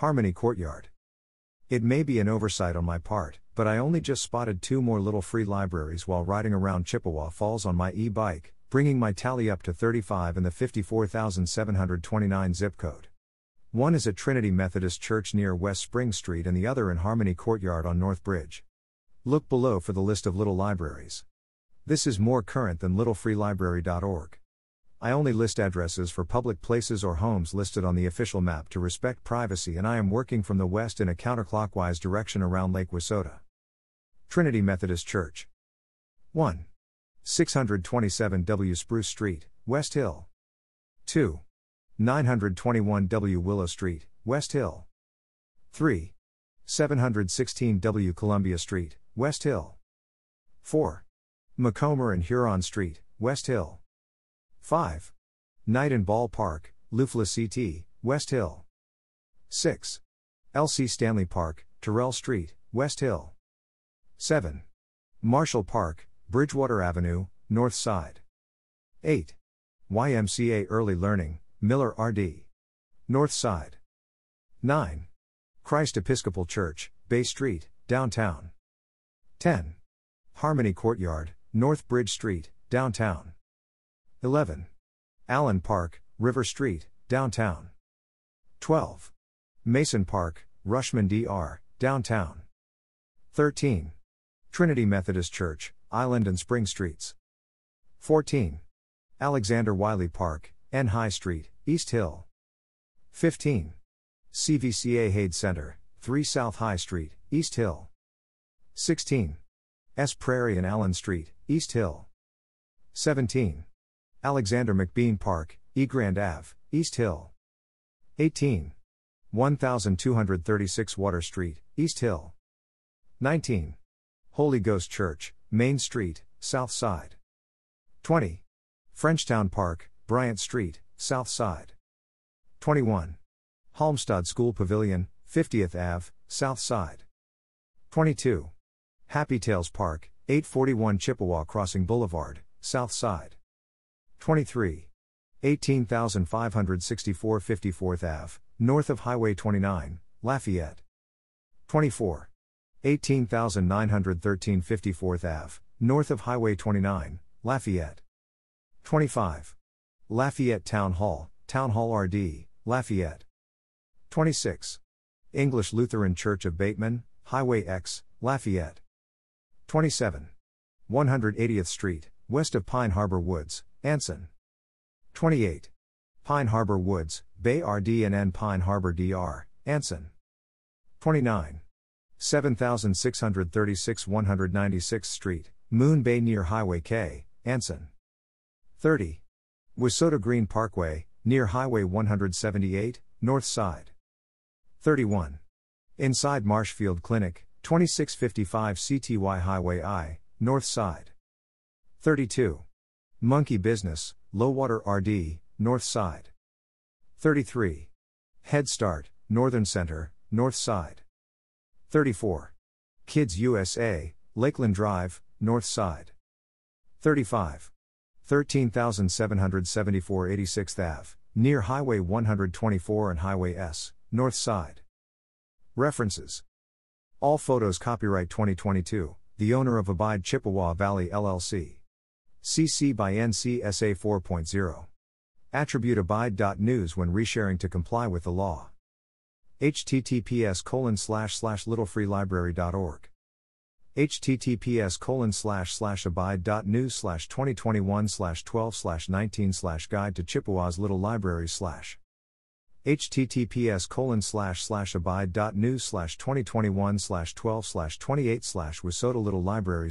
Harmony Courtyard. It may be an oversight on my part, but I only just spotted 2 more little free libraries while riding around Chippewa Falls on my e-bike, bringing my tally up to 35 in the 54,729 zip code. One is at Trinity Methodist Church near West Spring Street and the other in Harmony Courtyard on North Bridge. Look below for the list of little libraries. This is more current than littlefreelibrary.org. I only list addresses for public places or homes listed on the official map to respect privacy, and I am working from the west in a counterclockwise direction around Lake Wissota. Trinity Methodist Church. 1. 627 W Spruce Street, West Hill. 2. 921 W Willow Street, West Hill. 3. 716 W Columbia Street, West Hill. 4. Macomber and Huron Street, West Hill. 5. Knight and Ball Park, Lufla CT, West Hill. 6. LC Stanley Park, Terrell Street, West Hill. 7. Marshall Park, Bridgewater Avenue, North Side. 8. YMCA Early Learning, Miller RD, North Side. 9. Christ Episcopal Church, Bay Street, Downtown. 10. Harmony Courtyard, North Bridge Street, Downtown. 11. Allen Park, River Street, Downtown. 12. Mason Park, Rushman DR, Downtown. 13. Trinity Methodist Church, Island and Spring Streets. 14. Alexander Wiley Park, N High Street, East Hill. 15. CVCA Hayde Center, 3 South High Street, East Hill. 16. S Prairie and Allen Street, East Hill. 17. Alexander McBean Park, E Grand Ave, East Hill. 18. 1236 Water Street, East Hill. 19. Holy Ghost Church, Main Street, South Side. 20. Frenchtown Park, Bryant Street, South Side. 21. Halmstad School Pavilion, 50th Ave, South Side. 22. Happy Tales Park, 841 Chippewa Crossing Boulevard, South Side. 23. 18,564 54th Ave, north of Highway 29, Lafayette. 24. 18,913 54th Ave, north of Highway 29, Lafayette. 25. Lafayette Town Hall, Town Hall RD, Lafayette. 26. English Lutheran Church of Bateman, Highway X, Lafayette. 27. 180th Street, west of Pine Harbor Woods, Anson. 28. Pine Harbor Woods, Bay RD and N Pine Harbor DR, Anson. 29. 7,636 196th Street, Moon Bay near Highway K, Anson. 30. Wissota Green Parkway, near Highway 178, North Side. 31. Inside Marshfield Clinic, 2655 CTY Highway I, North Side. 32. Monkey Business, Lowwater RD, North Side. 33. Head Start, Northern Center, North Side. 34. Kids USA, Lakeland Drive, North Side. 35. 13,774 86th Ave, near Highway 124 and Highway S, North Side. References. All photos copyright 2022, the owner of Abide Chippewa Valley LLC. CC by NCSA 4.0. Attribute abide.news when resharing to comply with the law. https://littlefreelibrary.org. https://abide.news/2021/12/19/guide to Chippewa's little library/ https://abide.news/2021/12/28/Wissota little library/